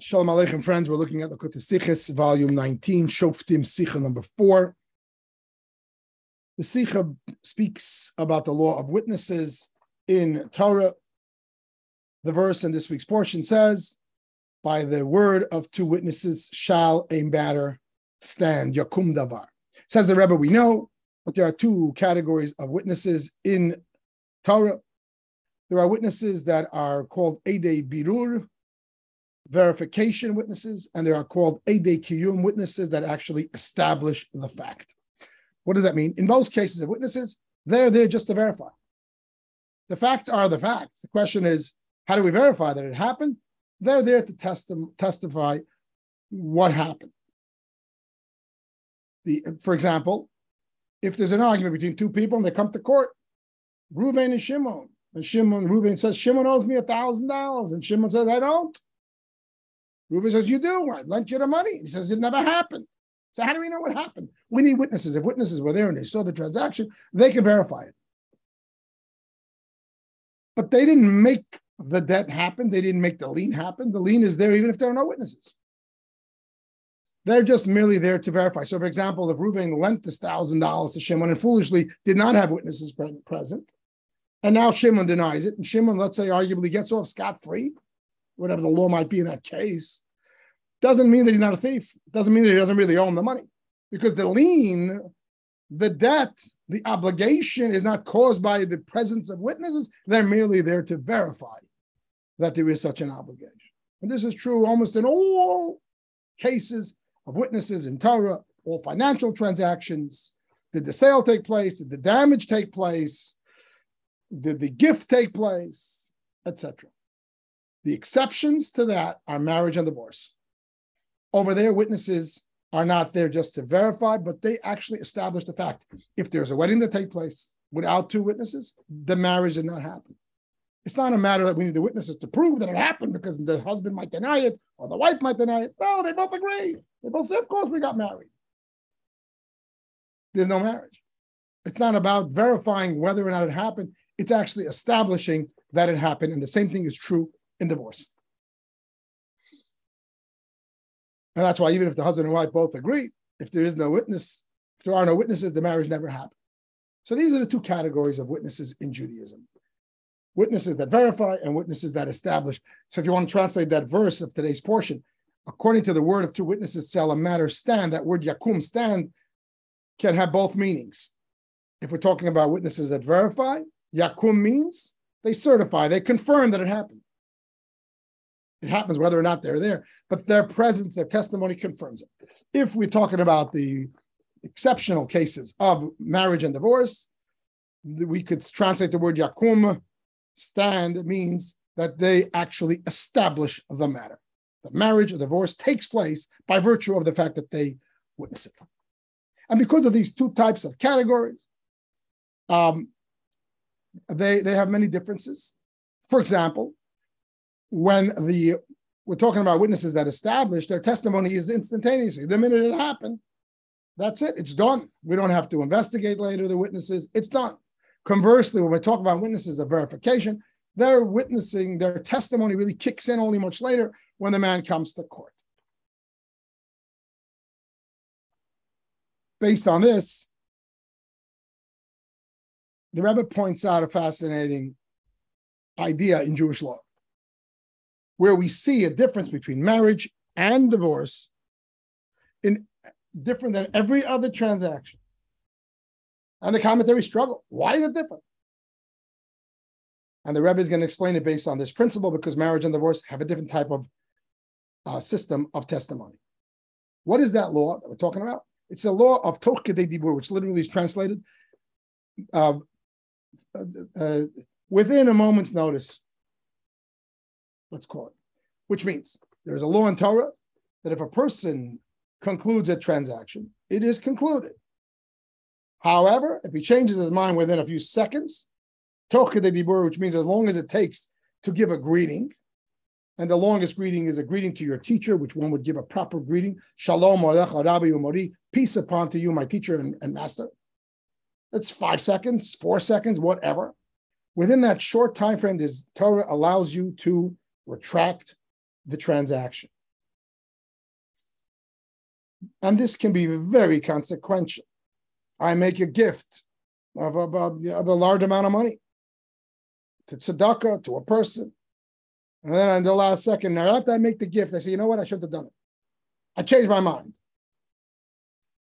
Shalom Aleichem, friends. We're looking at the Kut Sichas, volume 19, Shoftim, Sicha number 4. The Sicha speaks about the law of witnesses in Torah. The verse in this week's portion says, by the word of two witnesses shall a matter stand, Yakum Davar. Says the Rebbe, we know that there are two categories of witnesses in Torah. There are witnesses that are called Eidei Birur, verification witnesses, and they are called ADQM witnesses that actually establish the fact. What does that mean? In most cases of witnesses, they're there just to verify. The facts are the facts. The question is, how do we verify that it happened? They're there to testify what happened. For example, if there's an argument between two people and they come to court, Reuven and Shimon, Reuven says, Shimon owes me $1,000, and Shimon says, I don't. Reuben says, you do. I lent you the money. He says, it never happened. So how do we know what happened? We need witnesses. If witnesses were there and they saw the transaction, they can verify it. But they didn't make the debt happen. They didn't make the lien happen. The lien is there even if there are no witnesses. They're just merely there to verify. So, for example, if Reuben lent this $1,000 to Shimon and foolishly did not have witnesses present, and now Shimon denies it, and Shimon, let's say, arguably gets off scot-free, whatever the law might be in that case, doesn't mean that he's not a thief. Doesn't mean that he doesn't really owe him the money. Because the lien, the debt, the obligation is not caused by the presence of witnesses. They're merely there to verify that there is such an obligation. And this is true almost in all cases of witnesses in Torah, all financial transactions. Did the sale take place? Did the damage take place? Did the gift take place? Etc. The exceptions to that are marriage and divorce. Over there, witnesses are not there just to verify, but they actually establish the fact. If there's a wedding that takes place without two witnesses, the marriage did not happen. It's not a matter that we need the witnesses to prove that it happened because the husband might deny it or the wife might deny it. No, they both agree. They both say, of course, we got married. There's no marriage. It's not about verifying whether or not it happened. It's actually establishing that it happened. And the same thing is true in divorce. And that's why even if the husband and wife both agree, if there is no witness, if there are no witnesses, the marriage never happened. So these are the two categories of witnesses in Judaism. Witnesses that verify and witnesses that establish. So if you want to translate that verse of today's portion, according to the word of two witnesses shall a matter stand, that word yakum, stand, can have both meanings. If we're talking about witnesses that verify, yakum means they certify, they confirm that it happened. It happens whether or not they're there, but their presence, their testimony confirms it. If we're talking about the exceptional cases of marriage and divorce, we could translate the word yakum, stand, means that they actually establish the matter. The marriage or divorce takes place by virtue of the fact that they witness it. And because of these two types of categories, they have many differences. For example, when we're talking about witnesses that establish, their testimony is instantaneously. The minute it happened, that's it. It's done. We don't have to investigate later the witnesses. It's done. Conversely, when we talk about witnesses of verification, they're witnessing, their testimony really kicks in only much later when the man comes to court. Based on this, the Rebbe points out a fascinating idea in Jewish law, where we see a difference between marriage and divorce in different than every other transaction. And the commentary struggle. Why is it different? And the Rebbe is going to explain it based on this principle, because marriage and divorce have a different type of system of testimony. What is that law that we're talking about? It's a law of tokh k'dei dibur, which literally is translated within a moment's notice, let's call it, which means there's a law in Torah that if a person concludes a transaction, it is concluded. However, if he changes his mind within a few seconds, tokh k'dei dibur, which means as long as it takes to give a greeting, and the longest greeting is a greeting to your teacher, which one would give a proper greeting, shalom alecha rabbi umori, peace upon to you, my teacher and master. That's 5 seconds, 4 seconds, whatever. Within that short time frame, Torah allows you to retract the transaction. And this can be very consequential. I make a gift of a large amount of money to tzedakah, to a person. And then on the last second, now after I make the gift, I say, you know what? I shouldn't have done it. I changed my mind.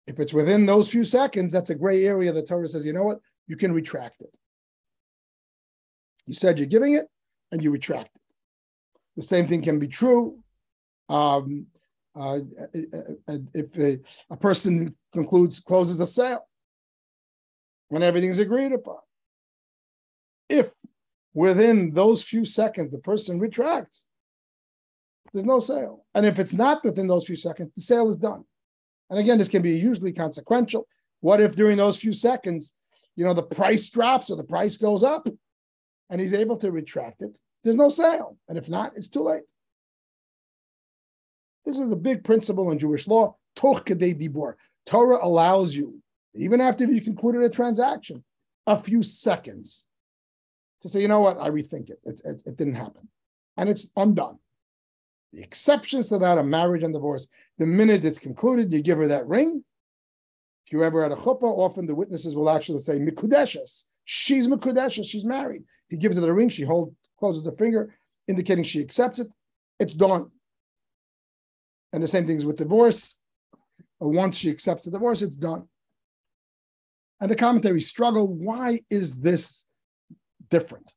If it's within those few seconds, that's a gray area. The Torah says, you know what? You can retract it. You said you're giving it, and you retract it. The same thing can be true. If a person closes a sale when everything's agreed upon. If within those few seconds the person retracts, there's no sale. And if it's not within those few seconds, the sale is done. And again, this can be hugely consequential. What if during those few seconds, the price drops or the price goes up and he's able to retract it? There's no sale. And if not, it's too late. This is the big principle in Jewish law, tokh k'dei dibur. Torah allows you, even after you concluded a transaction, a few seconds to say, you know what, I rethink it. It didn't happen. And it's undone. The exceptions to that are marriage and divorce. The minute it's concluded, you give her that ring. If you're ever at a chuppah, often the witnesses will actually say, Mikudeshes. She's Mikudeshes. She's married. He gives her the ring. She closes the finger, indicating she accepts it. It's done. And the same thing is with divorce. Once she accepts the divorce, it's done. And the commentaries struggle. Why is this different?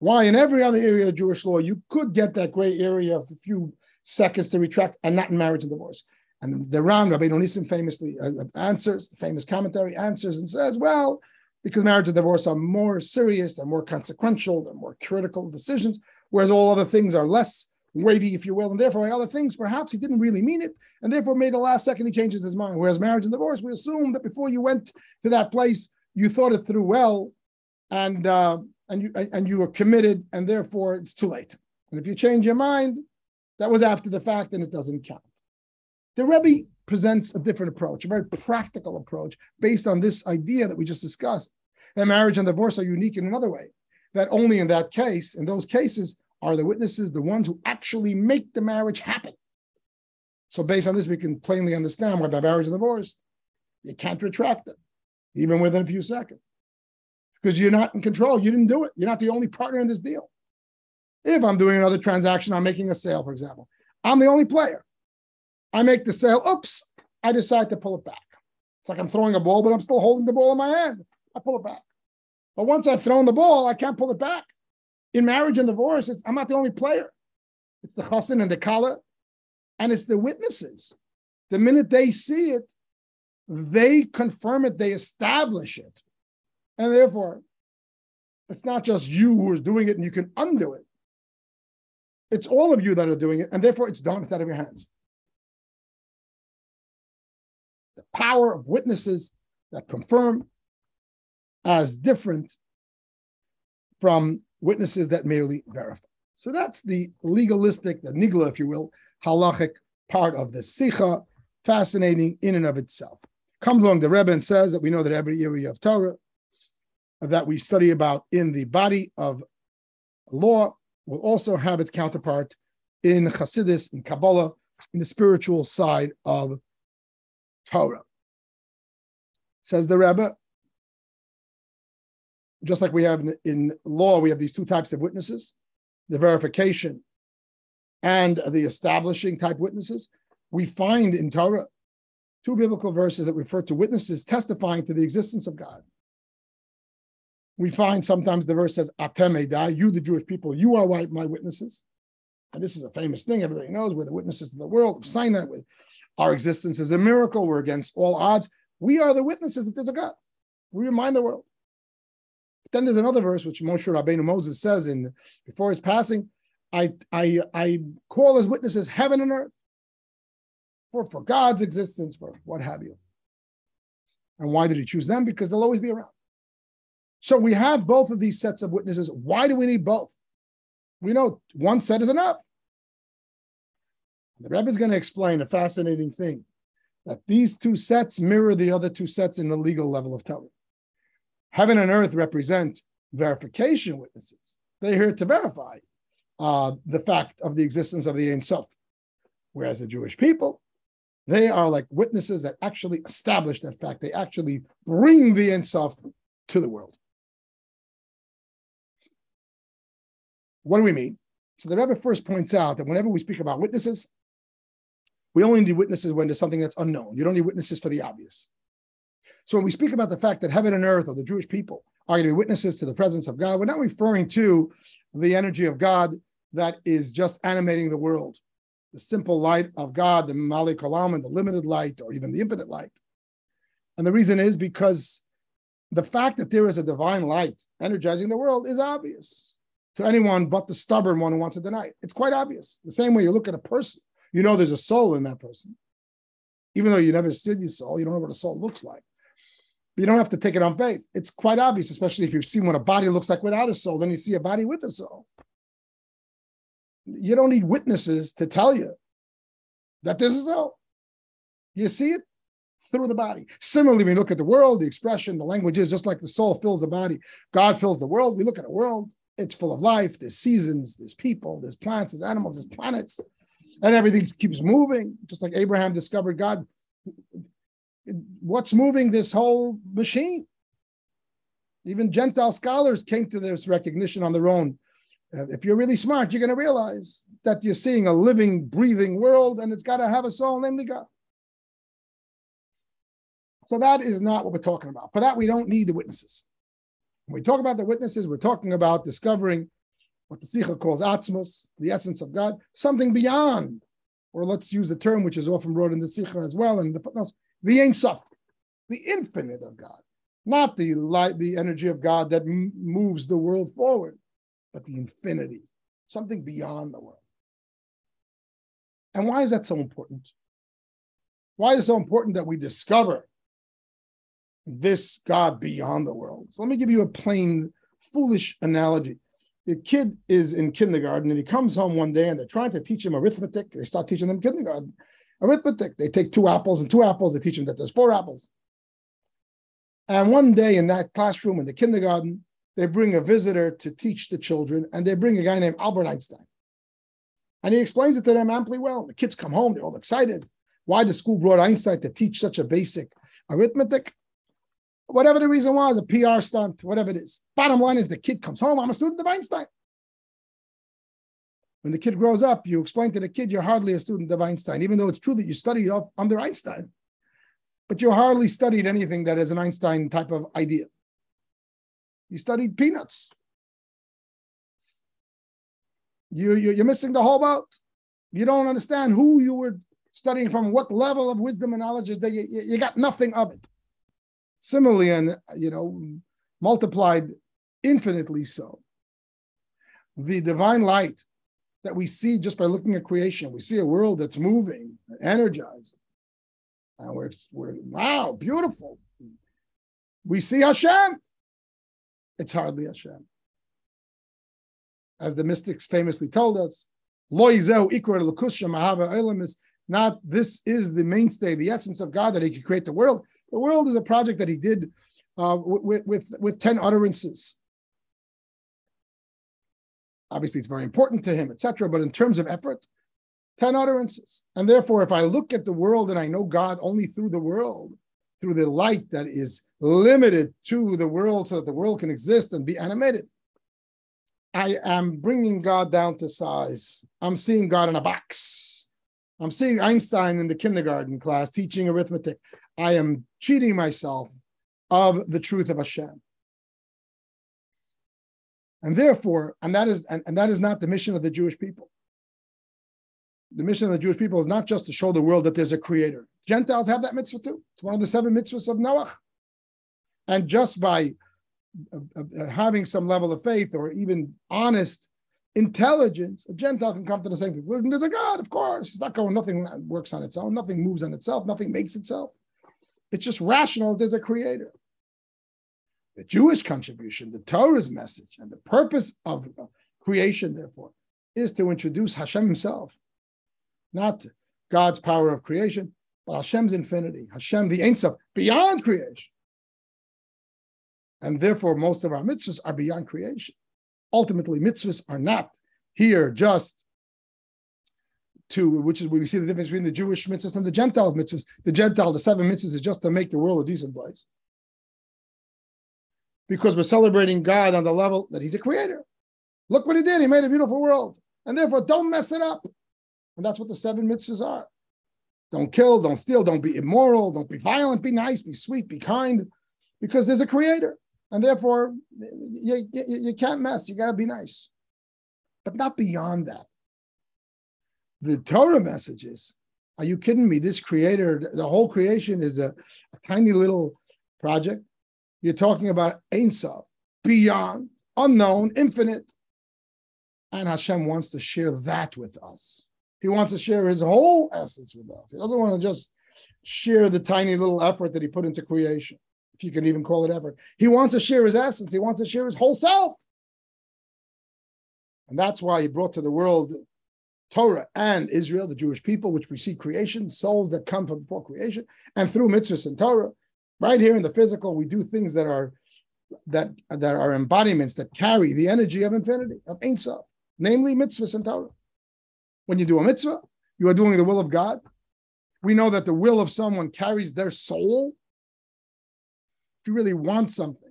Why in every other area of Jewish law, you could get that gray area of a few seconds to retract, and not in marriage and divorce? And the Ram, Rabbi Nissim famously answers, the famous commentary answers and says, well, because marriage and divorce are more serious, they're more consequential, they're more critical decisions, whereas all other things are less weighty, if you will, and therefore other things, perhaps he didn't really mean it, and therefore made the last second he changes his mind. Whereas marriage and divorce, we assume that before you went to that place, you thought it through well, and you were committed, and therefore it's too late. And if you change your mind, that was after the fact, and it doesn't count. The Rebbe presents a different approach, a very practical approach, based on this idea that we just discussed, that marriage and divorce are unique in another way, that only in that case, in those cases, are the witnesses the ones who actually make the marriage happen. So based on this, we can plainly understand why by marriage and divorce, you can't retract it, even within a few seconds, because you're not in control. You didn't do it. You're not the only partner in this deal. If I'm doing another transaction, I'm making a sale, for example, I'm the only player. I make the sale. Oops, I decide to pull it back. It's like I'm throwing a ball, but I'm still holding the ball in my hand. I pull it back. But once I've thrown the ball, I can't pull it back. In marriage and divorce, I'm not the only player. It's the chassan and the kala, and it's the witnesses. The minute they see it, they confirm it, they establish it. And therefore, it's not just you who is doing it and you can undo it. It's all of you that are doing it, and therefore it's done. It's out of your hands. The power of witnesses that confirm as different from witnesses that merely verify. So that's the legalistic, the nigla, if you will, halachic part of the Shicha, fascinating in and of itself. Comes along the Rebbe and says that we know that every area of Torah that we study about in the body of law will also have its counterpart in Hasidus, in Kabbalah, in the spiritual side of Torah. Says the Rebbe, just like we have in law, we have these two types of witnesses, the verification and the establishing type witnesses. We find in Torah two biblical verses that refer to witnesses testifying to the existence of God. We find sometimes the verse says, Atem eidai, you the Jewish people, you are my witnesses. And this is a famous thing everybody knows. We're the witnesses in the world of Sinai. Our existence is a miracle. We're against all odds. We are the witnesses that there's a God. We remind the world. Then there's another verse which Moshe Rabbeinu Moses says before his passing, I call as witnesses heaven and earth for God's existence, for what have you. And why did he choose them? Because they'll always be around. So we have both of these sets of witnesses. Why do we need both? We know one set is enough. The Rebbe is going to explain a fascinating thing, that these two sets mirror the other two sets in the legal level of Torah. Heaven and earth represent verification witnesses. They're here to verify the fact of the existence of the Ein Sof. Whereas the Jewish people, They are like witnesses that actually establish that fact. They actually bring the Ein Sof to the world. What do we mean? So the Rebbe first points out that whenever we speak about witnesses, we only need witnesses when there's something that's unknown. You don't need witnesses for the obvious. So when we speak about the fact that heaven and earth, or the Jewish people, are going to be witnesses to the presence of God, we're not referring to the energy of God that is just animating the world. The simple light of God, the Malik Alam, and the limited light, or even the infinite light. And the reason is because the fact that there is a divine light energizing the world is obvious to anyone but the stubborn one who wants to deny it. It's quite obvious. The same way you look at a person, you know there's a soul in that person. Even though you never see your soul, you don't know what a soul looks like. But you don't have to take it on faith. It's quite obvious, especially if you've seen what a body looks like without a soul, then you see a body with a soul. You don't need witnesses to tell you that this is so. You see it through the body. Similarly, when you look at the world, the expression, the language is just like the soul fills the body. God fills the world. We look at a world. It's full of life. There's seasons. There's people. There's plants. There's animals. There's planets. And everything keeps moving. Just like Abraham discovered God. What's moving this whole machine? Even Gentile scholars came to this recognition on their own. If you're really smart, you're going to realize that you're seeing a living, breathing world, and it's got to have a soul named God. So that is not what we're talking about. For that, we don't need the witnesses. When we talk about the witnesses, we're talking about discovering what the Shicha calls atzmos, the essence of God, something beyond, or let's use the term which is often brought in the Shicha as well, and the footnotes, the Ein Sof, the infinite of God, not the light, the energy of God that moves the world forward, but the infinity, something beyond the world. And why is that so important? Why is it so important that we discover this God beyond the world? So let me give you a plain, foolish analogy. The kid is in kindergarten, and he comes home one day, and they're trying to teach him arithmetic. They start teaching them kindergarten arithmetic. They take two apples and two apples. They teach him that there's four apples. And one day in that classroom in the kindergarten, they bring a visitor to teach the children, and they bring a guy named Albert Einstein. And he explains it to them amply well. The kids come home, they're all excited. Why the school brought Einstein to teach such a basic arithmetic? Whatever the reason was, a PR stunt, whatever it is. Bottom line is the kid comes home, I'm a student of Einstein. When the kid grows up, you explain to the kid, you're hardly a student of Einstein, even though it's true that you study under Einstein. But you hardly studied anything that is an Einstein type of idea. You studied peanuts. You're missing the whole boat. You don't understand who you were studying from, what level of wisdom and knowledge is there. You got nothing of it. Similarly, and multiplied infinitely so. The divine light that we see just by looking at creation, we see a world that's moving, energized, and we're wow, beautiful. We see Hashem. It's hardly Hashem. As the mystics famously told us, not this is the mainstay, the essence of God that he could create the world. The world is a project that he did with 10 utterances. Obviously, it's very important to him, etc. But in terms of effort, 10 utterances. And therefore, if I look at the world and I know God only through the world, through the light that is limited to the world so that the world can exist and be animated, I am bringing God down to size. I'm seeing God in a box. I'm seeing Einstein in the kindergarten class teaching arithmetic. I am cheating myself of the truth of Hashem. And therefore, and that is not the mission of the Jewish people. The mission of the Jewish people is not just to show the world that there's a creator. Gentiles have that mitzvah too. It's one of the 7 mitzvahs of Noah. And just by having some level of faith or even honest intelligence, a Gentile can come to the same conclusion. There's a God, of course. It's not going, nothing works on its own. Nothing moves on itself. Nothing makes itself. It's just rational. There's a creator. The Jewish contribution, the Torah's message, and the purpose of creation, therefore, is to introduce Hashem himself. Not God's power of creation, but Hashem's infinity, Hashem, the Ein Sof, beyond creation. And therefore, most of our mitzvahs are beyond creation. Ultimately, mitzvahs are not here just to, which is where we see the difference between the Jewish mitzvahs and the Gentile mitzvahs. The Gentile, the seven mitzvahs, is just to make the world a decent place. Because we're celebrating God on the level that he's a creator. Look what he did. He made a beautiful world. And therefore, don't mess it up. And that's what the seven mitzvahs are. Don't kill, don't steal, don't be immoral, don't be violent, be nice, be sweet, be kind. Because there's a creator. And therefore, you can't mess. You got to be nice. But not beyond that. The Torah message is, are you kidding me? This creator, the whole creation is a tiny little project. You're talking about Ein Sof, beyond, unknown, infinite. And Hashem wants to share that with us. He wants to share his whole essence with us. He doesn't want to just share the tiny little effort that he put into creation, if you can even call it effort. He wants to share his essence. He wants to share his whole self. And that's why he brought to the world Torah and Israel, the Jewish people, which we see creation, souls that come from before creation, and through mitzvahs and Torah. Right here in the physical, we do things that are embodiments that carry the energy of infinity, of Ein Sof, namely mitzvahs and Torah. When you do a mitzvah, you are doing the will of God. We know that the will of someone carries their soul. If you really want something,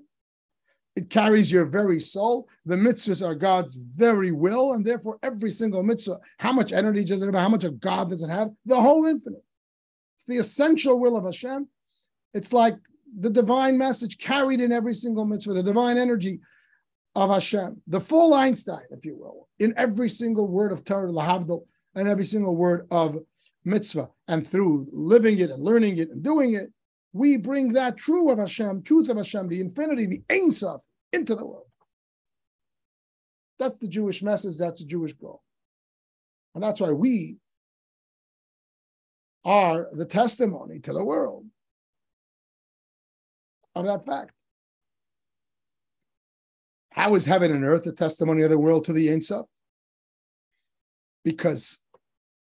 it carries your very soul. The mitzvahs are God's very will, and therefore every single mitzvah, how much energy does it have? How much of God does it have? The whole infinite. It's the essential will of Hashem. It's like the divine message carried in every single mitzvah, the divine energy of Hashem, the full Einstein, if you will, in every single word of Torah, lahavdil, and every single word of mitzvah. And through living it and learning it and doing it, we bring that truth of Hashem, the infinity, the Ein Sof, into the world. That's the Jewish message. That's the Jewish goal. And that's why we are the testimony to the world of that fact. How is heaven and earth a testimony of the world to the Ein Sof? Because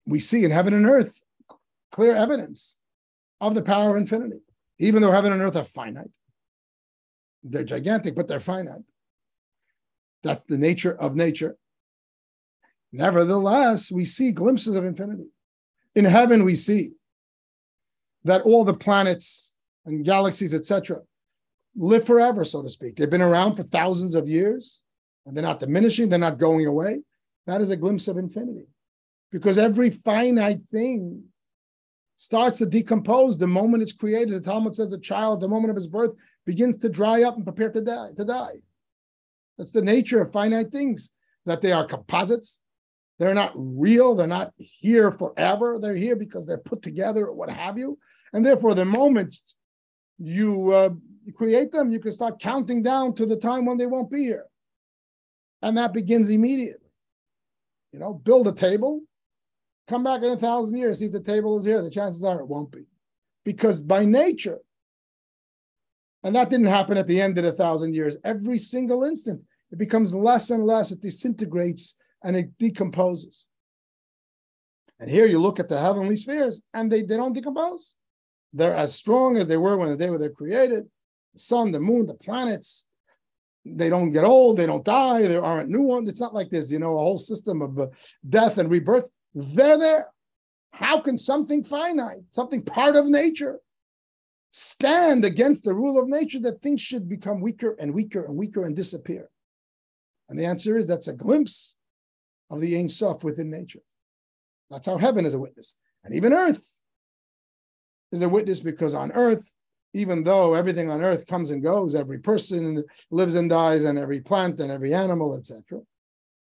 we see in heaven and earth clear evidence of the power of infinity. Even though heaven and earth are finite, they're gigantic, but they're finite. That's the nature of nature. Nevertheless, we see glimpses of infinity. In heaven, we see that all the planets and galaxies, etc., live forever, so to speak. They've been around for thousands of years, and they're not diminishing, they're not going away. That is a glimpse of infinity, because every finite thing starts to decompose the moment it's created. The Talmud says a child, the moment of his birth, begins to dry up and prepare to die. That's the nature of finite things, that they are composites. They're not real. They're not here forever. They're here because they're put together or what have you. And therefore, the moment you create them, you can start counting down to the time when they won't be here. And that begins immediately. You know, build a table, come back in 1,000 years, see if the table is here. The chances are it won't be. Because by nature, and that didn't happen at the end of 1,000 years, every single instant, it becomes less and less, it disintegrates and it decomposes. And here you look at the heavenly spheres and they don't decompose. They're as strong as they were when the day where they're created. The sun, the moon, the planets, they don't get old, they don't die, there aren't new ones. It's not like there's, you know, a whole system of death and rebirth. They're there. How can something finite, something part of nature, stand against the rule of nature that things should become weaker and weaker and weaker and disappear? And the answer is that's a glimpse of the Ein Sof within nature. That's how heaven is a witness. And even earth is a witness, because on earth, even though everything on earth comes and goes, every person lives and dies, and every plant and every animal, etc.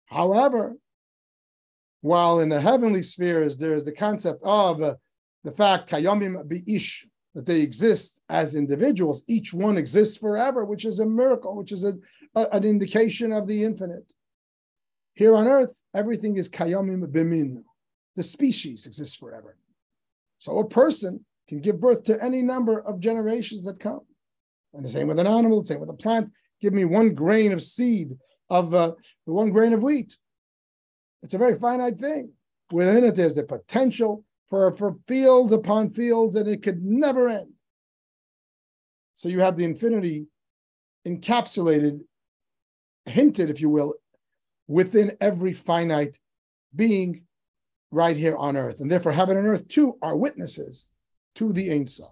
However, while in the heavenly spheres, there is the concept of the fact kayomim bi'ish, that they exist as individuals. Each one exists forever, which is a miracle, which is an indication of the infinite. Here on earth, everything is kayomim bimin. The species exists forever. So a person can give birth to any number of generations that come. And the same with an animal, the same with a plant. Give me one grain of seed of one grain of wheat. It's a very finite thing. Within it, there's the potential for fields upon fields, and it could never end. So you have the infinity encapsulated, hinted, if you will, within every finite being, right here on earth. And therefore, heaven and earth, too, are witnesses to the Ein Sof.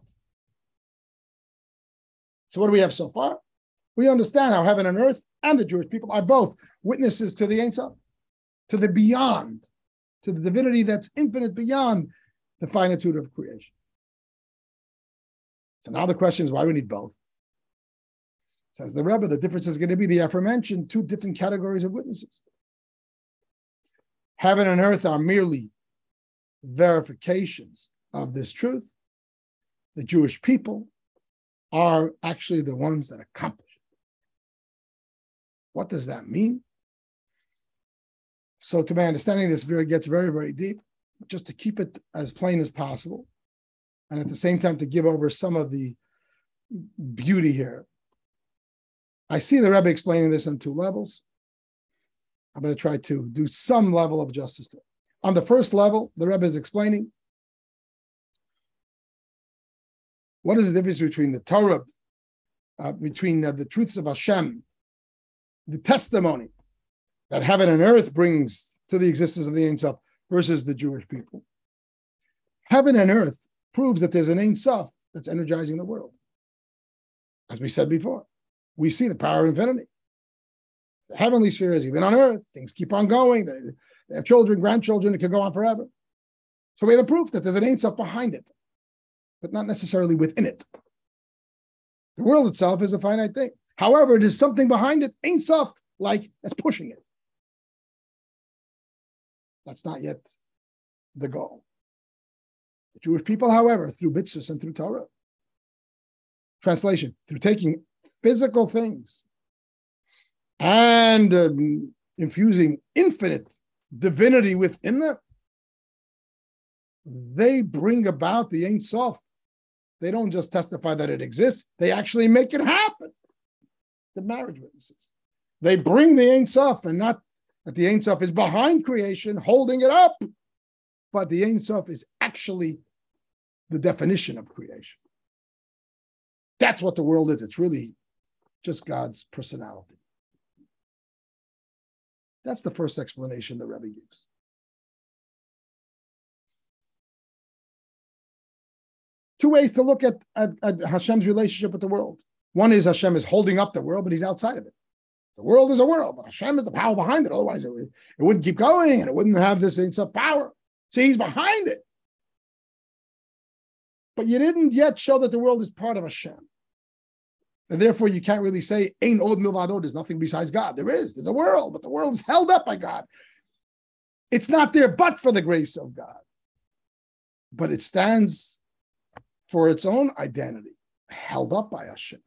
So what do we have so far? We understand how heaven and earth and the Jewish people are both witnesses to the Ein Sof, to the beyond, to the divinity that's infinite beyond the finitude of creation. So now the question is, why do we need both? Says the Rebbe, the difference is going to be the aforementioned two different categories of witnesses. Heaven and earth are merely verifications of this truth. The Jewish people are actually the ones that accomplish it. What does that mean? So to my understanding, this gets very, very deep. Just to keep it as plain as possible, and at the same time to give over some of the beauty here. I see the Rebbe explaining this on two levels. I'm going to try to do some level of justice to it. On the first level, the Rebbe is explaining what is the difference between the Torah, between the truths of Hashem, the testimony that heaven and earth brings to the existence of the Ein Sof, versus the Jewish people. Heaven and earth proves that there's an Ein Sof that's energizing the world. As we said before, we see the power of infinity. The heavenly sphere is even on earth. Things keep on going. They have children, grandchildren. It can go on forever. So we have a proof that there's an Ein Sof behind it, but not necessarily within it. The world itself is a finite thing. However, it is something behind it, Ein Sof, like that's pushing it. That's not yet the goal. The Jewish people, however, through mitzvahs and through Torah, translation, through taking physical things and infusing infinite divinity within them, they bring about the Ein Sof. They don't just testify that it exists, they actually make it happen. The marriage witnesses. They bring the Ein Sof, and not that the Ein Sof is behind creation, holding it up, but the Ein Sof is actually the definition of creation. That's what the world is. It's really just God's personality. That's the first explanation the Rebbe gives. Two ways to look at Hashem's relationship with the world. One is Hashem is holding up the world, but he's outside of it. The world is a world, but Hashem is the power behind it. Otherwise, it wouldn't keep going, and it wouldn't have this Ein Sof power. So he's behind it. But you didn't yet show that the world is part of Hashem. And therefore, you can't really say, Ein od milvado, there's nothing besides God. There is. There's a world, but the world is held up by God. It's not there but for the grace of God. But it stands for its own identity, held up by Hashem.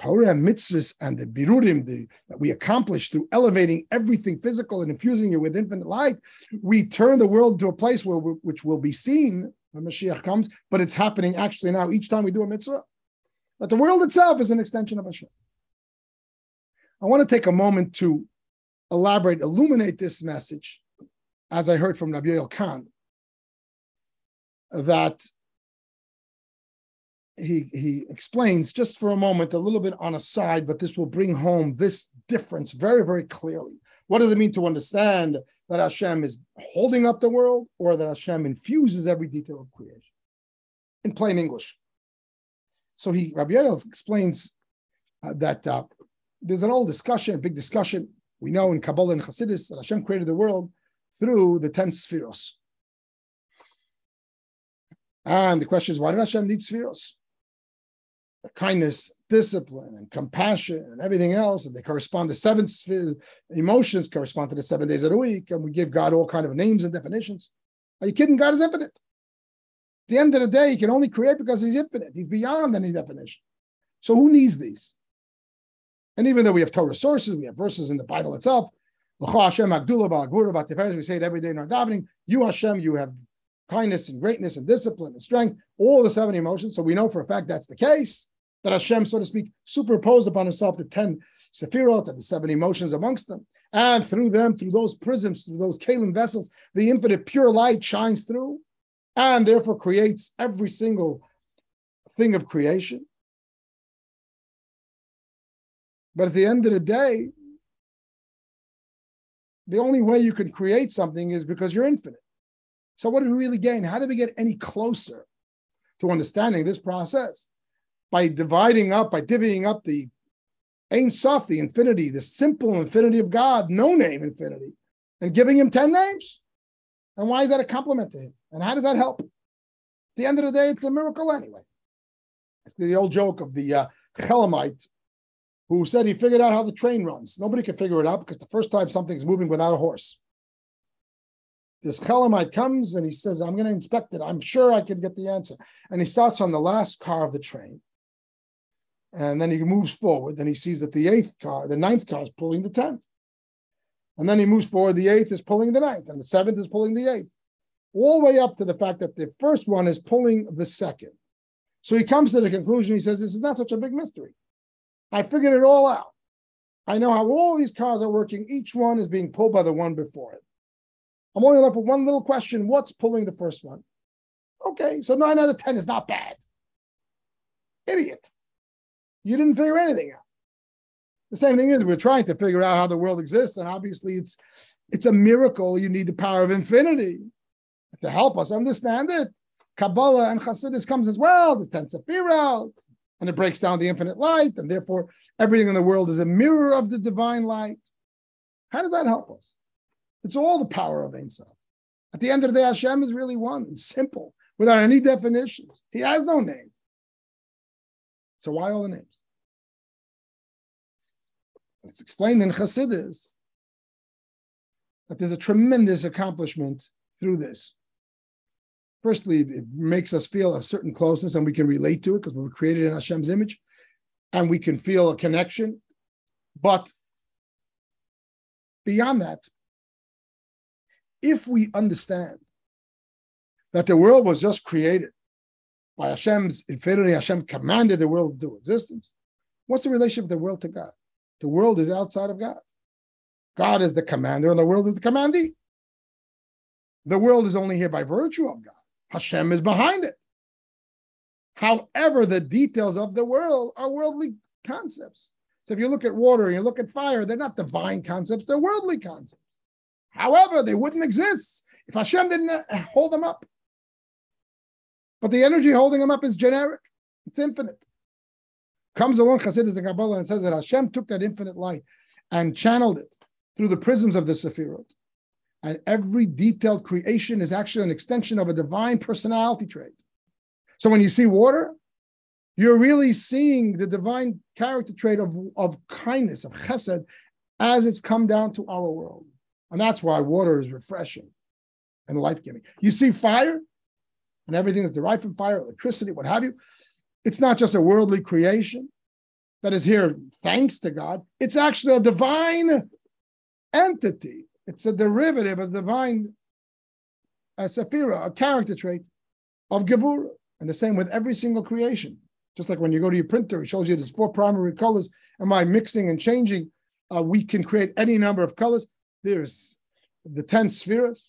Torah and mitzvahs and the birurim that we accomplish through elevating everything physical and infusing it with infinite light, we turn the world to a place where which will be seen when Mashiach comes, but it's happening actually now each time we do a mitzvah, that the world itself is an extension of Hashem. I want to take a moment to elaborate, illuminate this message, as I heard from Rabbi Elkan, that he explains just for a moment, a little bit on a side, but this will bring home this difference very, very clearly. What does it mean to understand that Hashem is holding up the world, or that Hashem infuses every detail of creation? In plain English. So Rabbi Yael explains that there's an old discussion, a big discussion, we know in Kabbalah and Hasidus, that Hashem created the world through the 10 sefirot. And the question is, why did Hashem need sefirot? The kindness, discipline, and compassion, and everything else, and they correspond to seven emotions, correspond to the 7 days of the week, and we give God all kind of names and definitions. Are you kidding? God is infinite. At the end of the day, He can only create because He's infinite. He's beyond any definition. So who needs these? And even though we have Torah sources, we have verses in the Bible itself, we say it every day in our davening, you Hashem, you have kindness and greatness and discipline and strength, all the 7 emotions. So we know for a fact that's the case, that Hashem, so to speak, superimposed upon Himself the 10 sefirot and the 7 emotions amongst them. And through them, through those prisms, through those kelim vessels, the infinite pure light shines through and therefore creates every single thing of creation. But at the end of the day, the only way you can create something is because you're infinite. So what did we really gain? How did we get any closer to understanding this process? By dividing up, by divvying up the Ein Sof, the infinity, the simple infinity of God, no name infinity, and giving him 10 names? And why is that a compliment to him? And how does that help? At the end of the day, it's a miracle anyway. It's the old joke of the Kelamite, who said he figured out how the train runs. Nobody could figure it out because the first time something's moving without a horse. This Kelamite comes and he says, I'm going to inspect it. I'm sure I can get the answer. And he starts on the last car of the train. And then he moves forward. Then he sees that the ninth car is pulling the 10th. And then he moves forward. The 8th is pulling the 9th. And the 7th is pulling the 8th. All the way up to the fact that the first one is pulling the 2nd. So he comes to the conclusion. He says, this is not such a big mystery. I figured it all out. I know how all these cars are working. Each one is being pulled by the one before it. I'm only left with one little question. What's pulling the first one? Okay, so 9 out of 10 is not bad. Idiot. You didn't figure anything out. The same thing is, we're trying to figure out how the world exists, and obviously it's a miracle. You need the power of infinity to help us understand it. Kabbalah and Hasidus comes as well. There's 10 sefirot. And it breaks down the infinite light, and therefore everything in the world is a mirror of the divine light. How does that help us? It's all the power of Ein Sof. At the end of the day, Hashem is really one. It's simple, without any definitions. He has no name. So why all the names? It's explained in Hasidus that there's a tremendous accomplishment through this. Firstly, it makes us feel a certain closeness, and we can relate to it because we were created in Hashem's image, and we can feel a connection. But beyond that, if we understand that the world was just created by Hashem's infinity, Hashem commanded the world to existence, what's the relationship of the world to God? The world is outside of God. God is the commander, and the world is the commandee. The world is only here by virtue of God. Hashem is behind it. However, the details of the world are worldly concepts. So if you look at water and you look at fire, they're not divine concepts, they're worldly concepts. However, they wouldn't exist if Hashem didn't hold them up. But the energy holding them up is generic. It's infinite. Comes along Hasidus and Kabbalah and says that Hashem took that infinite light and channeled it through the prisms of the sefirot. And every detailed creation is actually an extension of a divine personality trait. So when you see water, you're really seeing the divine character trait of kindness, of chesed, as it's come down to our world. And that's why water is refreshing and life-giving. You see fire, and everything that's derived from fire, electricity, what have you. It's not just a worldly creation that is here thanks to God. It's actually a divine entity. It's a derivative of divine sephira, a character trait of Gevurah. And the same with every single creation. Just like when you go to your printer, it shows you there's 4 primary colors. And by mixing and changing, we can create any number of colors. There's the 10 spheres,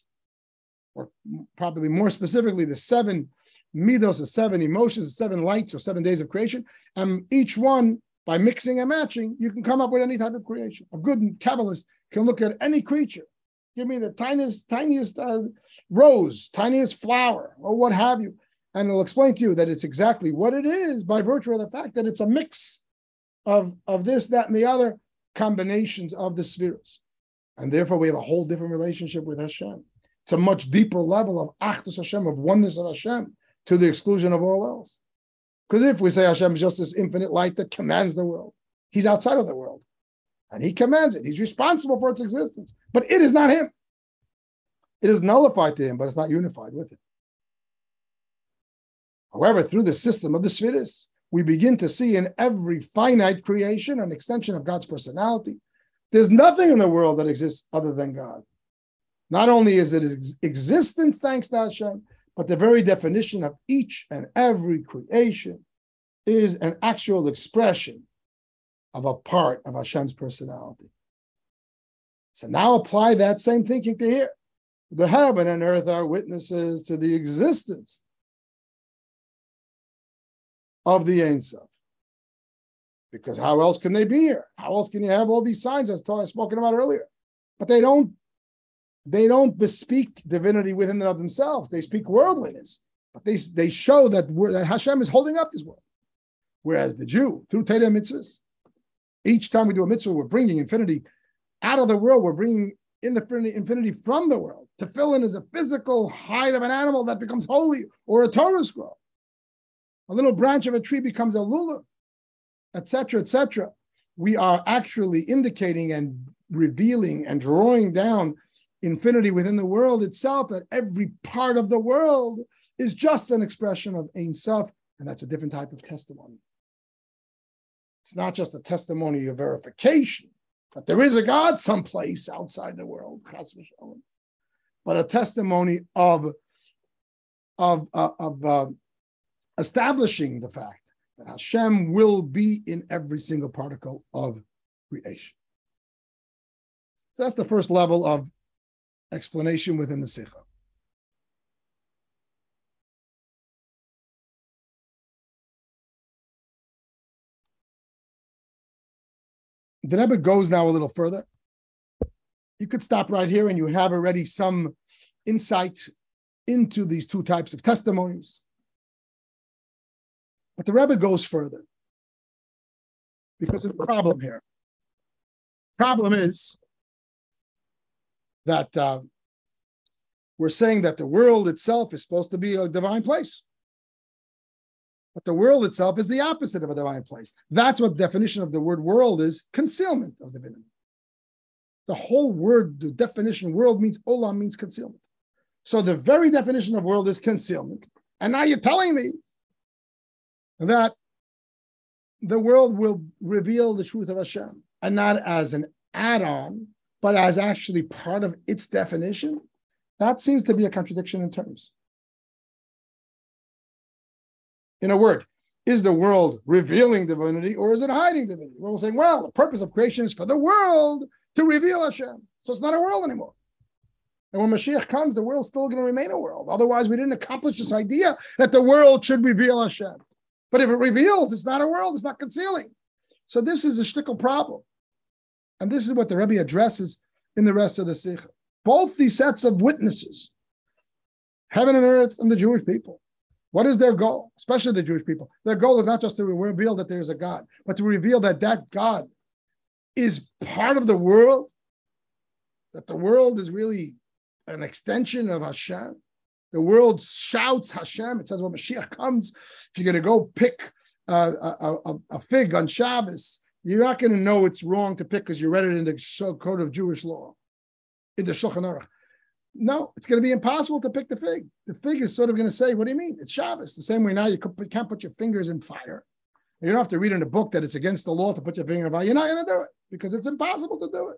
or probably more specifically, the 7 midos, the 7 emotions, the 7 lights, or 7 days of creation. And each one, by mixing and matching, you can come up with any type of creation. A good Kabbalist can look at any creature. Give me the tiniest rose, tiniest flower, or what have you. And it'll explain to you that it's exactly what it is by virtue of the fact that it's a mix of this, that, and the other combinations of the spheres. And therefore, we have a whole different relationship with Hashem. It's a much deeper level of Achdus Hashem, of oneness of Hashem, to the exclusion of all else. Because if we say Hashem is just this infinite light that commands the world, he's outside of the world. And he commands it. He's responsible for its existence. But it is not him. It is nullified to him, but it's not unified with him. However, through the system of the Sefirot, we begin to see in every finite creation an extension of God's personality. There's nothing in the world that exists other than God. Not only is it his existence thanks to Hashem, but the very definition of each and every creation is an actual expression of a part of Hashem's personality. So now apply that same thinking to here. The heaven and earth are witnesses to the existence of the Ein Sof. Because how else can they be here? How else can you have all these signs as Torah spoken about earlier? But they don't they don't bespeak divinity within and of themselves. They speak worldliness, but they show that Hashem is holding up this world. Whereas the Jew, through Torah mitzvahs, each time we do a mitzvah, we're bringing infinity out of the world. We're bringing in the infinity from the world. Tefillin is a physical hide of an animal that becomes holy, or a Torah scroll. A little branch of a tree becomes a lulav, etc., etc. We are actually indicating and revealing and drawing down infinity within the world itself, that every part of the world is just an expression of Ein Sof, and that's a different type of testimony. It's not just a testimony of verification that there is a God someplace outside the world, but a testimony of establishing the fact that Hashem will be in every single particle of creation. So that's the first level of explanation within the Shicha. The Rebbe goes now a little further. You could stop right here and you have already some insight into these two types of testimonies. But the Rebbe goes further because of the problem here. Problem is that we're saying that the world itself is supposed to be a divine place. But the world itself is the opposite of a divine place. That's what the definition of the word world is, concealment of divinity. The whole word, the definition world means, olam means concealment. So the very definition of world is concealment. And now you're telling me that the world will reveal the truth of Hashem, and not as an add-on, but as actually part of its definition. That seems to be a contradiction in terms. In a word, is the world revealing divinity, or is it hiding divinity? We're saying, well, the purpose of creation is for the world to reveal Hashem. So it's not a world anymore. And when Mashiach comes, the world's still going to remain a world. Otherwise, we didn't accomplish this idea that the world should reveal Hashem. But if it reveals, it's not a world, it's not concealing. So this is a shtickle problem. And this is what the Rebbe addresses in the rest of the Shicha. Both these sets of witnesses, heaven and earth and the Jewish people, what is their goal? Especially the Jewish people. Their goal is not just to reveal that there is a God, but to reveal that that God is part of the world, that the world is really an extension of Hashem. The world shouts Hashem. It says when Mashiach comes, if you're going to go pick a fig on Shabbos, you're not going to know it's wrong to pick because you read it in the Code of Jewish Law, in the Shulchan Aruch. No, it's going to be impossible to pick the fig. The fig is sort of going to say, what do you mean? It's Shabbos. The same way now you can't put your fingers in fire. You don't have to read in a book that it's against the law to put your finger in fire. You're not going to do it because it's impossible to do it.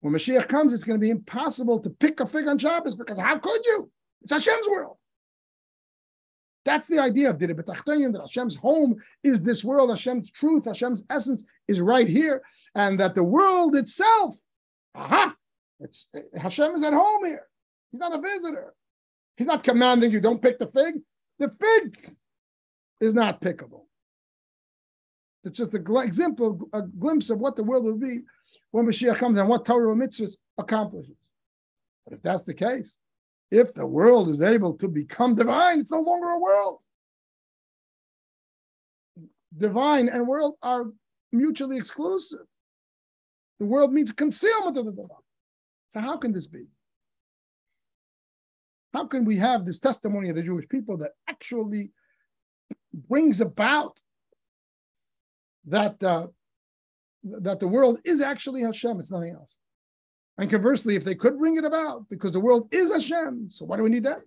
When Mashiach comes, it's going to be impossible to pick a fig on Shabbos because how could you? It's Hashem's world. That's the idea of Direi B'Tachtonim, that Hashem's home is this world. Hashem's truth, Hashem's essence is right here, and that the world itself, Hashem is at home here. He's not a visitor. He's not commanding you, don't pick the fig. The fig is not pickable. It's just an example, a glimpse of what the world will be when Mashiach comes and what Torah and mitzvahs accomplishes. But if that's the case, if the world is able to become divine, it's no longer a world. Divine and world are mutually exclusive. The world means concealment of the divine. So how can this be? How can we have this testimony of the Jewish people that actually brings about that the world is actually Hashem, it's nothing else? And conversely, if they could bring it about, because the world is Hashem, so why do we need that?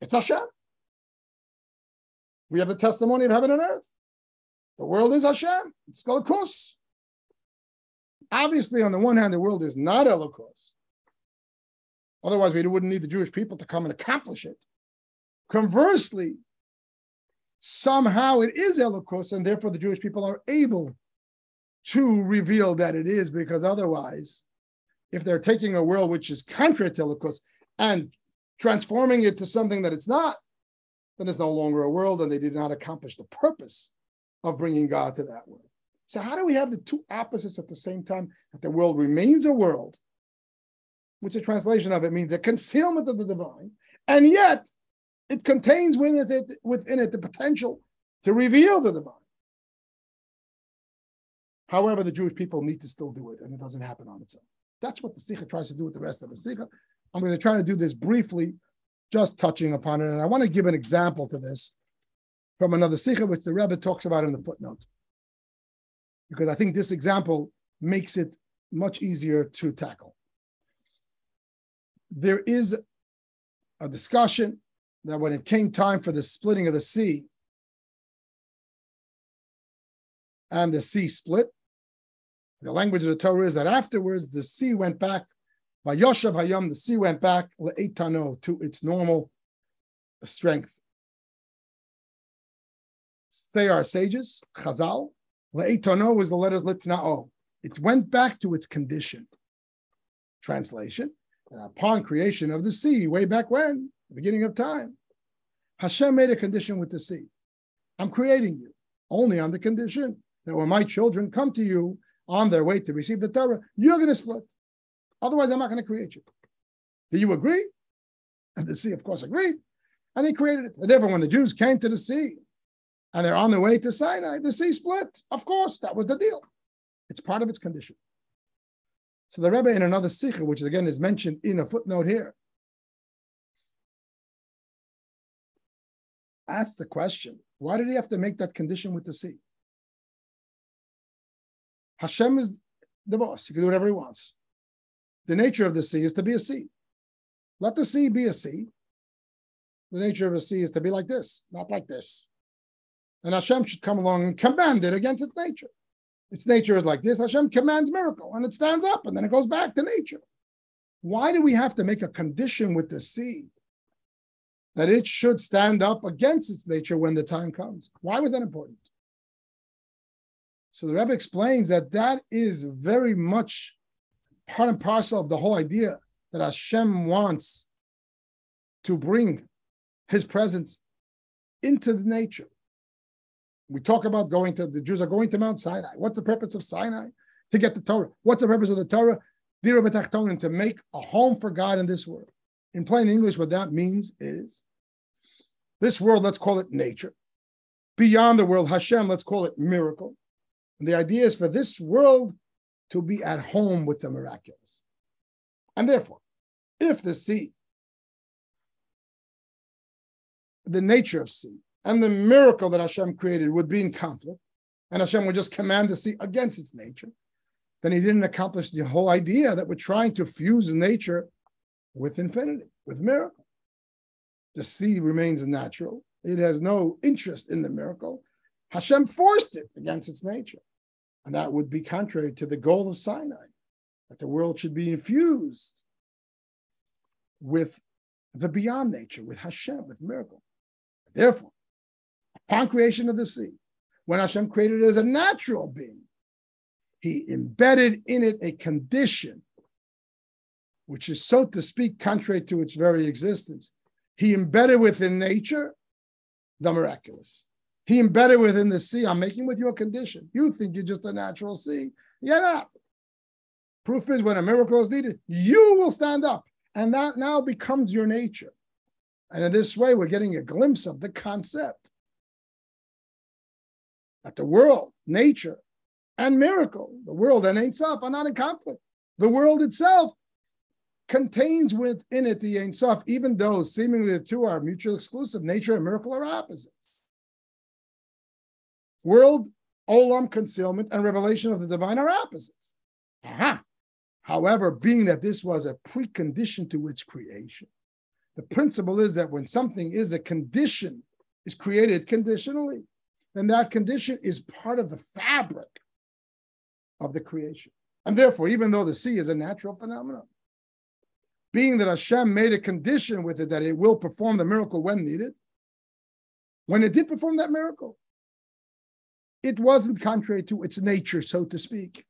It's Hashem. We have the testimony of heaven and earth. The world is Hashem. It's Elokos. Obviously, on the one hand, the world is not Elokos. Otherwise, we wouldn't need the Jewish people to come and accomplish it. Conversely, somehow it is Elokos, and therefore the Jewish people are able to reveal that it is, because otherwise, if they're taking a world which is contrary to Elokos and transforming it to something that it's not, then it's no longer a world, and they did not accomplish the purpose of bringing God to that world. So how do we have the two opposites at the same time, that the world remains a world, which the translation of it means a concealment of the divine, and yet it contains within it the potential to reveal the divine. However, the Jewish people need to still do it, and it doesn't happen on its own. That's what the Shicha tries to do with the rest of the Shicha. I'm going to try to do this briefly, just touching upon it, and I want to give an example to this from another Shicha, which the Rebbe talks about in the footnote, because I think this example makes it much easier to tackle. There is a discussion that when it came time for the splitting of the sea, and the sea split, the language of the Torah is that afterwards the sea went back, Vayoshav Hayom, the sea went back, l'etano, to its normal strength. Say our sages, Chazal, l'etano was the letter l'etna'o. It went back to its condition. Translation, and upon creation of the sea, way back when, the beginning of time, Hashem made a condition with the sea. I'm creating you only on the condition that when my children come to you on their way to receive the Torah, you're going to split. Otherwise, I'm not going to create you. Do you agree? And the sea, of course, agreed. And he created it. And therefore, when the Jews came to the sea and they're on their way to Sinai, the sea split. Of course, that was the deal. It's part of its condition. So the Rebbe in another Sikha, which again is mentioned in a footnote here, asked the question, why did he have to make that condition with the sea? Hashem is the boss. He can do whatever he wants. The nature of the sea is to be a sea. Let the sea be a sea. The nature of a sea is to be like this, not like this. And Hashem should come along and command it against its nature. Its nature is like this. Hashem commands miracle, and it stands up, and then it goes back to nature. Why do we have to make a condition with the sea that it should stand up against its nature when the time comes? Why was that important? So the Rebbe explains that that is very much part and parcel of the whole idea that Hashem wants to bring his presence into the nature. We talk about the Jews are going to Mount Sinai. What's the purpose of Sinai? To get the Torah. What's the purpose of the Torah? Dira b'tachtonim, to make a home for God in this world. In plain English, what that means is this world, let's call it nature. Beyond the world, Hashem, let's call it miracle. And the idea is for this world to be at home with the miraculous. And therefore, if the sea, the nature of sea, and the miracle that Hashem created would be in conflict, and Hashem would just command the sea against its nature, then he didn't accomplish the whole idea that we're trying to fuse nature with infinity, with miracle. The sea remains natural. It has no interest in the miracle. Hashem forced it against its nature. And that would be contrary to the goal of Sinai, that the world should be infused with the beyond nature, with Hashem, with miracle. Therefore, upon creation of the sea, when Hashem created it as a natural being, he embedded in it a condition which is, so to speak, contrary to its very existence. He embedded within nature the miraculous. He embedded within the sea, I'm making with you a condition. You think you're just a natural sea. You're not. Proof is when a miracle is needed, you will stand up. And that now becomes your nature. And in this way, we're getting a glimpse of the concept that the world, nature, and miracle, the world and Ein Sof are not in conflict. The world itself contains within it the Ein Sof, even though seemingly the two are mutually exclusive. Nature and miracle are opposites. World, olam, concealment, and revelation of the divine are opposites. Aha! However, being that this was a precondition to its creation, the principle is that when something is a condition, is created conditionally, then that condition is part of the fabric of the creation. And therefore, even though the sea is a natural phenomenon, being that Hashem made a condition with it that it will perform the miracle when needed, when it did perform that miracle, it wasn't contrary to its nature, so to speak,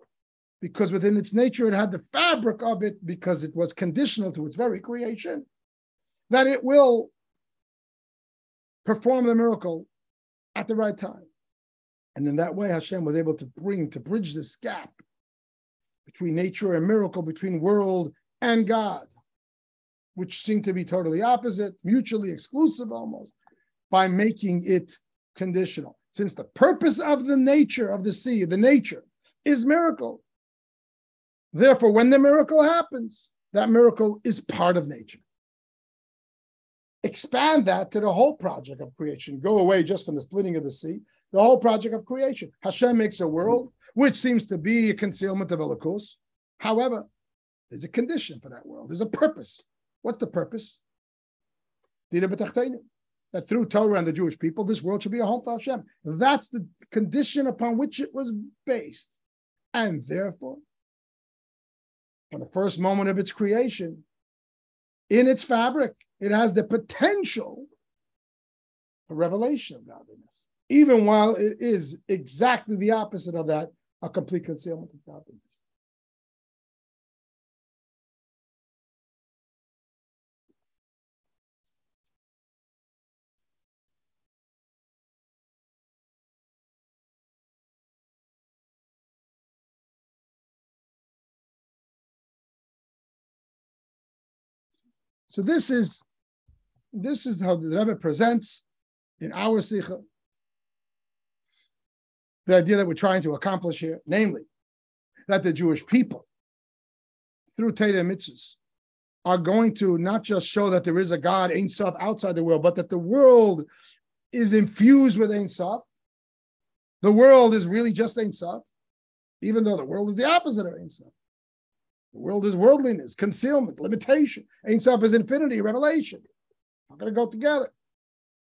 because within its nature, it had the fabric of it, because it was conditional to its very creation, that it will perform the miracle at the right time. And in that way, Hashem was able to bridge this gap between nature and miracle, between world and God, which seem to be totally opposite, mutually exclusive almost, by making it conditional. Since the purpose of the nature of the sea, the nature, is miracle. Therefore, when the miracle happens, that miracle is part of nature. Expand that to the whole project of creation. Go away just from the splitting of the sea, the whole project of creation. Hashem makes a world, which seems to be a concealment of Elokos. However, there's a condition for that world. There's a purpose. What's the purpose? That through Torah and the Jewish people, this world should be a home for Hashem. That's the condition upon which it was based. And therefore, from the first moment of its creation, in its fabric, it has the potential for revelation of godliness, even while it is exactly the opposite of that, a complete concealment of godliness. So this is how the Rebbe presents in our Shicha the idea that we're trying to accomplish here, namely, that the Jewish people, through Torah and mitzvahs, are going to not just show that there is a God, Ein Sof, outside the world, but that the world is infused with Ein Sof. The world is really just Ein Sof, even though the world is the opposite of Ein Sof. The world is worldliness, concealment, limitation. Ein Sof is infinity, revelation. How can it go together?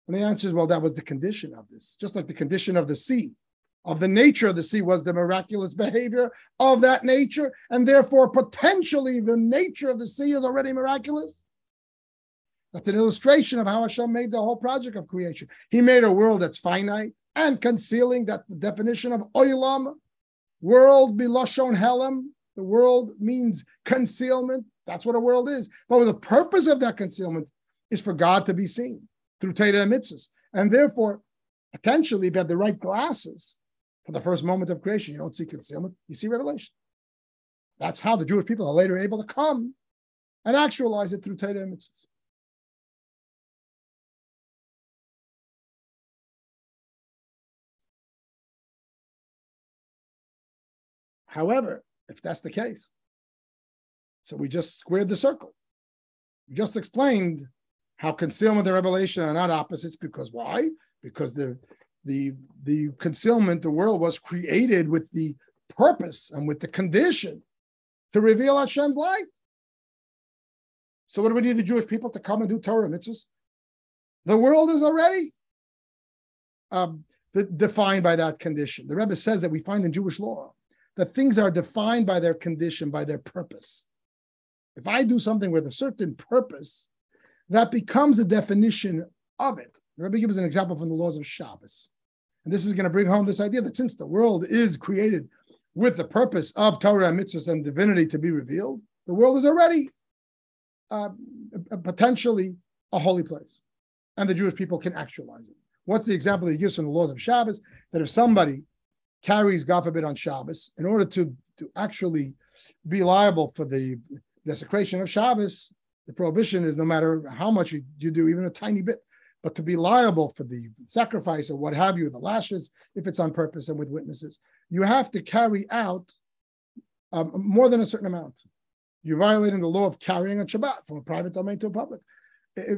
And the answer is, well, that was the condition of this. Just like the condition of the sea, of the nature of the sea was the miraculous behavior of that nature. And therefore, potentially, the nature of the sea is already miraculous. That's an illustration of how Hashem made the whole project of creation. He made a world that's finite and concealing. That's the definition of olam, world, bilashon helam. The world means concealment. That's what a world is. But the purpose of that concealment is for God to be seen through Torah and mitzvahs. And therefore, potentially, if you have the right glasses for the first moment of creation, you don't see concealment, you see revelation. That's how the Jewish people are later able to come and actualize it through Torah and mitzvahs. However, if that's the case, so we just squared the circle. We just explained how concealment and revelation are not opposites, because why? Because the concealment, the world was created with the purpose and with the condition to reveal Hashem's light. So what do we need the Jewish people to come and do Torah mitzvahs? The world is already defined by that condition. The Rebbe says that we find in Jewish law that things are defined by their condition, by their purpose. If I do something with a certain purpose, that becomes the definition of it. The Rebbe gives an example from the laws of Shabbos. And this is going to bring home this idea that since the world is created with the purpose of Torah and mitzvahs and divinity to be revealed, the world is already potentially a holy place. And the Jewish people can actualize it. What's the example that he gives from the laws of Shabbos? That if somebody carries, God forbid, on Shabbos, in order to actually be liable for the desecration of Shabbos, the prohibition is no matter how much you do, even a tiny bit, but to be liable for the sacrifice or what have you, the lashes, if it's on purpose and with witnesses, you have to carry out more than a certain amount. You're violating the law of carrying on Shabbat from a private domain to a public.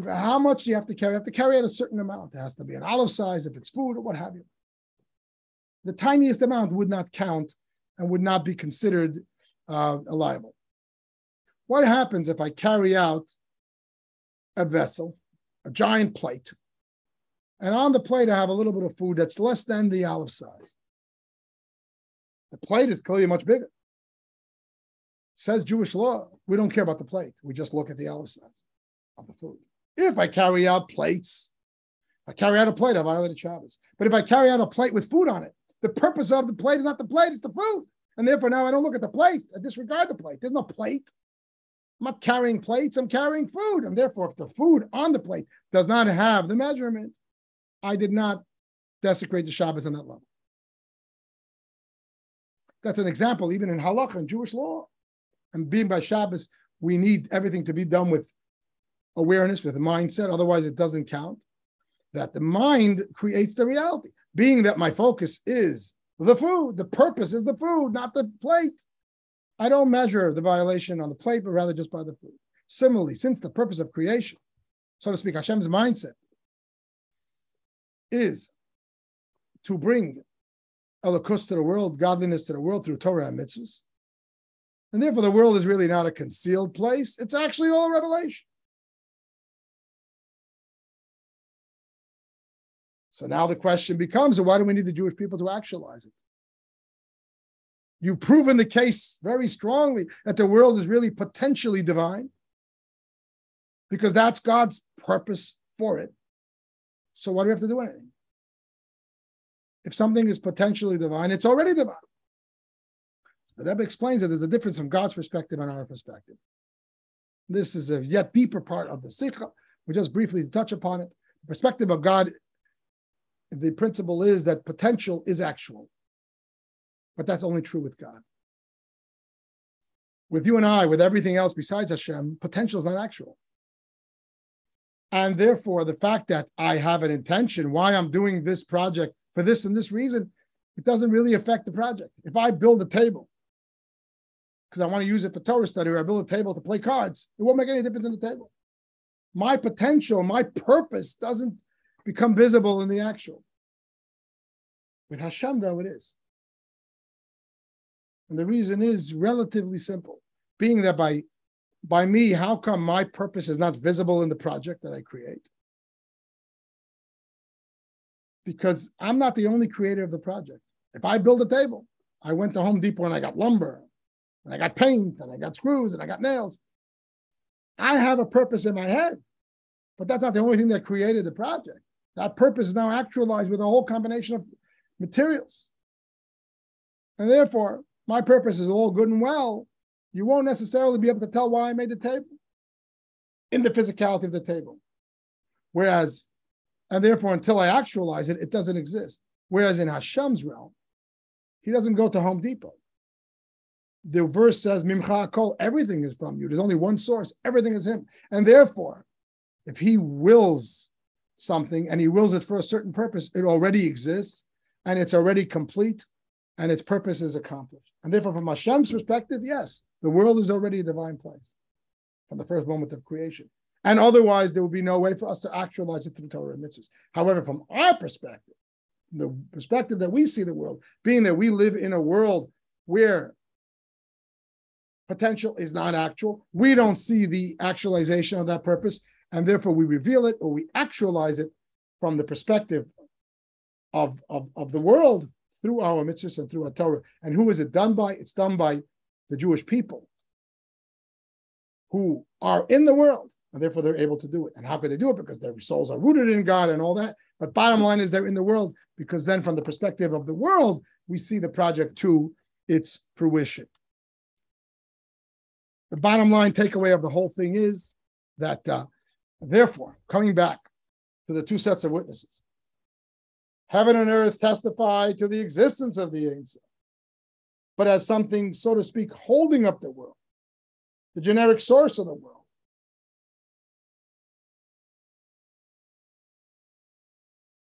How much do you have to carry? You have to carry out a certain amount. It has to be an olive size if it's food or what have you. The tiniest amount would not count and would not be considered liable. What happens if I carry out a vessel, a giant plate, and on the plate I have a little bit of food that's less than the olive size? The plate is clearly much bigger. Says Jewish law, we don't care about the plate. We just look at the olive size of the food. If I carry out plates, I carry out a plate, I violated Shabbos. But if I carry out a plate with food on it, the purpose of the plate is not the plate, it's the food. And therefore now I don't look at the plate. I disregard the plate. There's no plate. I'm not carrying plates. I'm carrying food. And therefore, if the food on the plate does not have the measurement, I did not desecrate the Shabbos on that level. That's an example even in halacha, in Jewish law. And being by Shabbos, we need everything to be done with awareness, with mindset. Otherwise, it doesn't count. That the mind creates the reality. Being that my focus is the food, the purpose is the food, not the plate. I don't measure the violation on the plate, but rather just by the food. Similarly, since the purpose of creation, so to speak, Hashem's mindset is to bring Elokos to the world, godliness to the world through Torah and mitzvahs. And therefore, the world is really not a concealed place. It's actually all revelation. So now the question becomes, why do we need the Jewish people to actualize it? You've proven the case very strongly that the world is really potentially divine because that's God's purpose for it. So why do we have to do anything? If something is potentially divine, it's already divine. So the Rebbe explains that there's a difference from God's perspective and our perspective. This is a yet deeper part of the Shicha. We just briefly touch upon it. The perspective of God, the principle is that potential is actual. But that's only true with God. With you and I, with everything else besides Hashem, potential is not actual. And therefore, the fact that I have an intention, why I'm doing this project for this and this reason, it doesn't really affect the project. If I build a table, because I want to use it for Torah study, or I build a table to play cards, it won't make any difference in the table. My potential, my purpose doesn't become visible in the actual. With Hashem, though, it is. And the reason is relatively simple, being that by me, how come my purpose is not visible in the project that I create? Because I'm not the only creator of the project. If I build a table, I went to Home Depot and I got lumber, and I got paint, and I got screws, and I got nails. I have a purpose in my head, but that's not the only thing that created the project. That purpose is now actualized with a whole combination of materials. And therefore, my purpose is all good and well. You won't necessarily be able to tell why I made the table in the physicality of the table. Whereas, and therefore, until I actualize it, it doesn't exist. Whereas in Hashem's realm, he doesn't go to Home Depot. The verse says, Mimcha Kol, everything is from you. There's only one source. Everything is him. And therefore, if he wills something and he wills it for a certain purpose, it already exists and it's already complete and its purpose is accomplished. And therefore, from Hashem's perspective, yes, the world is already a divine place from the first moment of creation. And otherwise, there would be no way for us to actualize it through Torah and mitzvahs. However, from our perspective, the perspective that we see the world, being that we live in a world where potential is not actual, we don't see the actualization of that purpose, and therefore we reveal it or we actualize it from the perspective of the world through our mitzvahs and through our Torah. And who is it done by? It's done by the Jewish people who are in the world, and therefore they're able to do it. And how could they do it? Because their souls are rooted in God and all that. But bottom line is they're in the world, because then from the perspective of the world, we see the project to its fruition. The bottom line takeaway of the whole thing is that, therefore, coming back to the two sets of witnesses, heaven and earth testify to the existence of the Ein Sof, but as something, so to speak, holding up the world, the generic source of the world.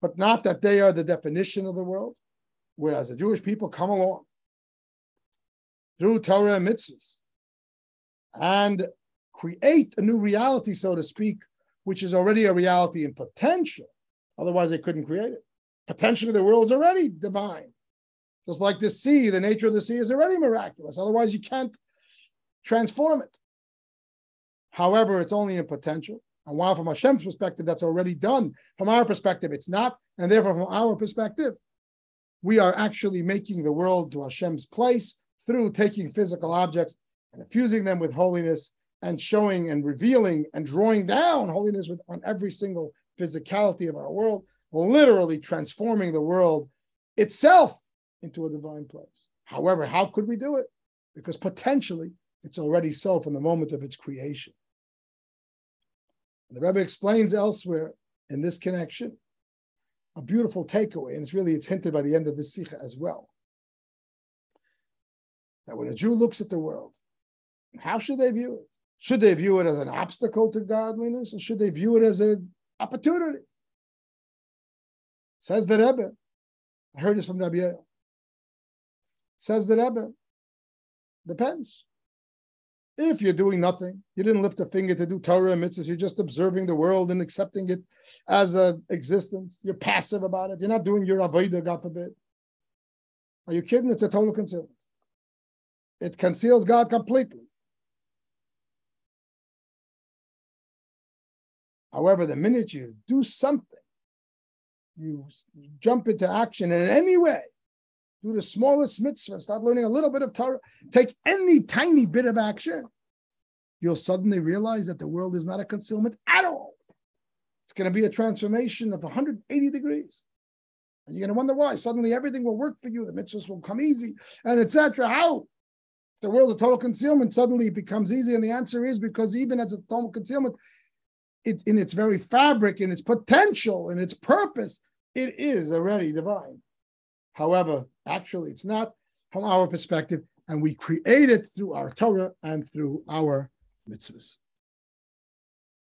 But not that they are the definition of the world, whereas the Jewish people come along through Torah and mitzvahs and create a new reality, so to speak, which is already a reality in potential. Otherwise, they couldn't create it. Potentially, the world is already divine. Just like the sea, the nature of the sea is already miraculous. Otherwise, you can't transform it. However, it's only in potential. And while from Hashem's perspective, that's already done, from our perspective, it's not. And therefore, from our perspective, we are actually making the world to Hashem's place through taking physical objects and infusing them with holiness and showing and revealing and drawing down holiness on every single physicality of our world, literally transforming the world itself into a divine place. However, how could we do it? Because potentially it's already so from the moment of its creation. The Rebbe explains elsewhere in this connection a beautiful takeaway, and it's hinted by the end of the Shicha as well, that when a Jew looks at the world, how should they view it? Should they view it as an obstacle to godliness, or should they view it as an opportunity? Says the Rebbe. I heard this from Rabbi Yael. Says the Rebbe. Depends. If you're doing nothing, you didn't lift a finger to do Torah and mitzvahs, you're just observing the world and accepting it as an existence. You're passive about it. You're not doing your avodah, God forbid. Are you kidding? It's a total concealment. It conceals God completely. However, the minute you do something, you jump into action in any way, do the smallest mitzvah, start learning a little bit of Torah, take any tiny bit of action, you'll suddenly realize that the world is not a concealment at all. It's going to be a transformation of 180 degrees. And you're going to wonder why. Suddenly everything will work for you, the mitzvahs will come easy, and etc. How? If the world of total concealment, suddenly it becomes easy. And the answer is because even as a total concealment, it, in its very fabric, in its potential, in its purpose, it is already divine. However, actually, it's not from our perspective, and we create it through our Torah and through our mitzvahs.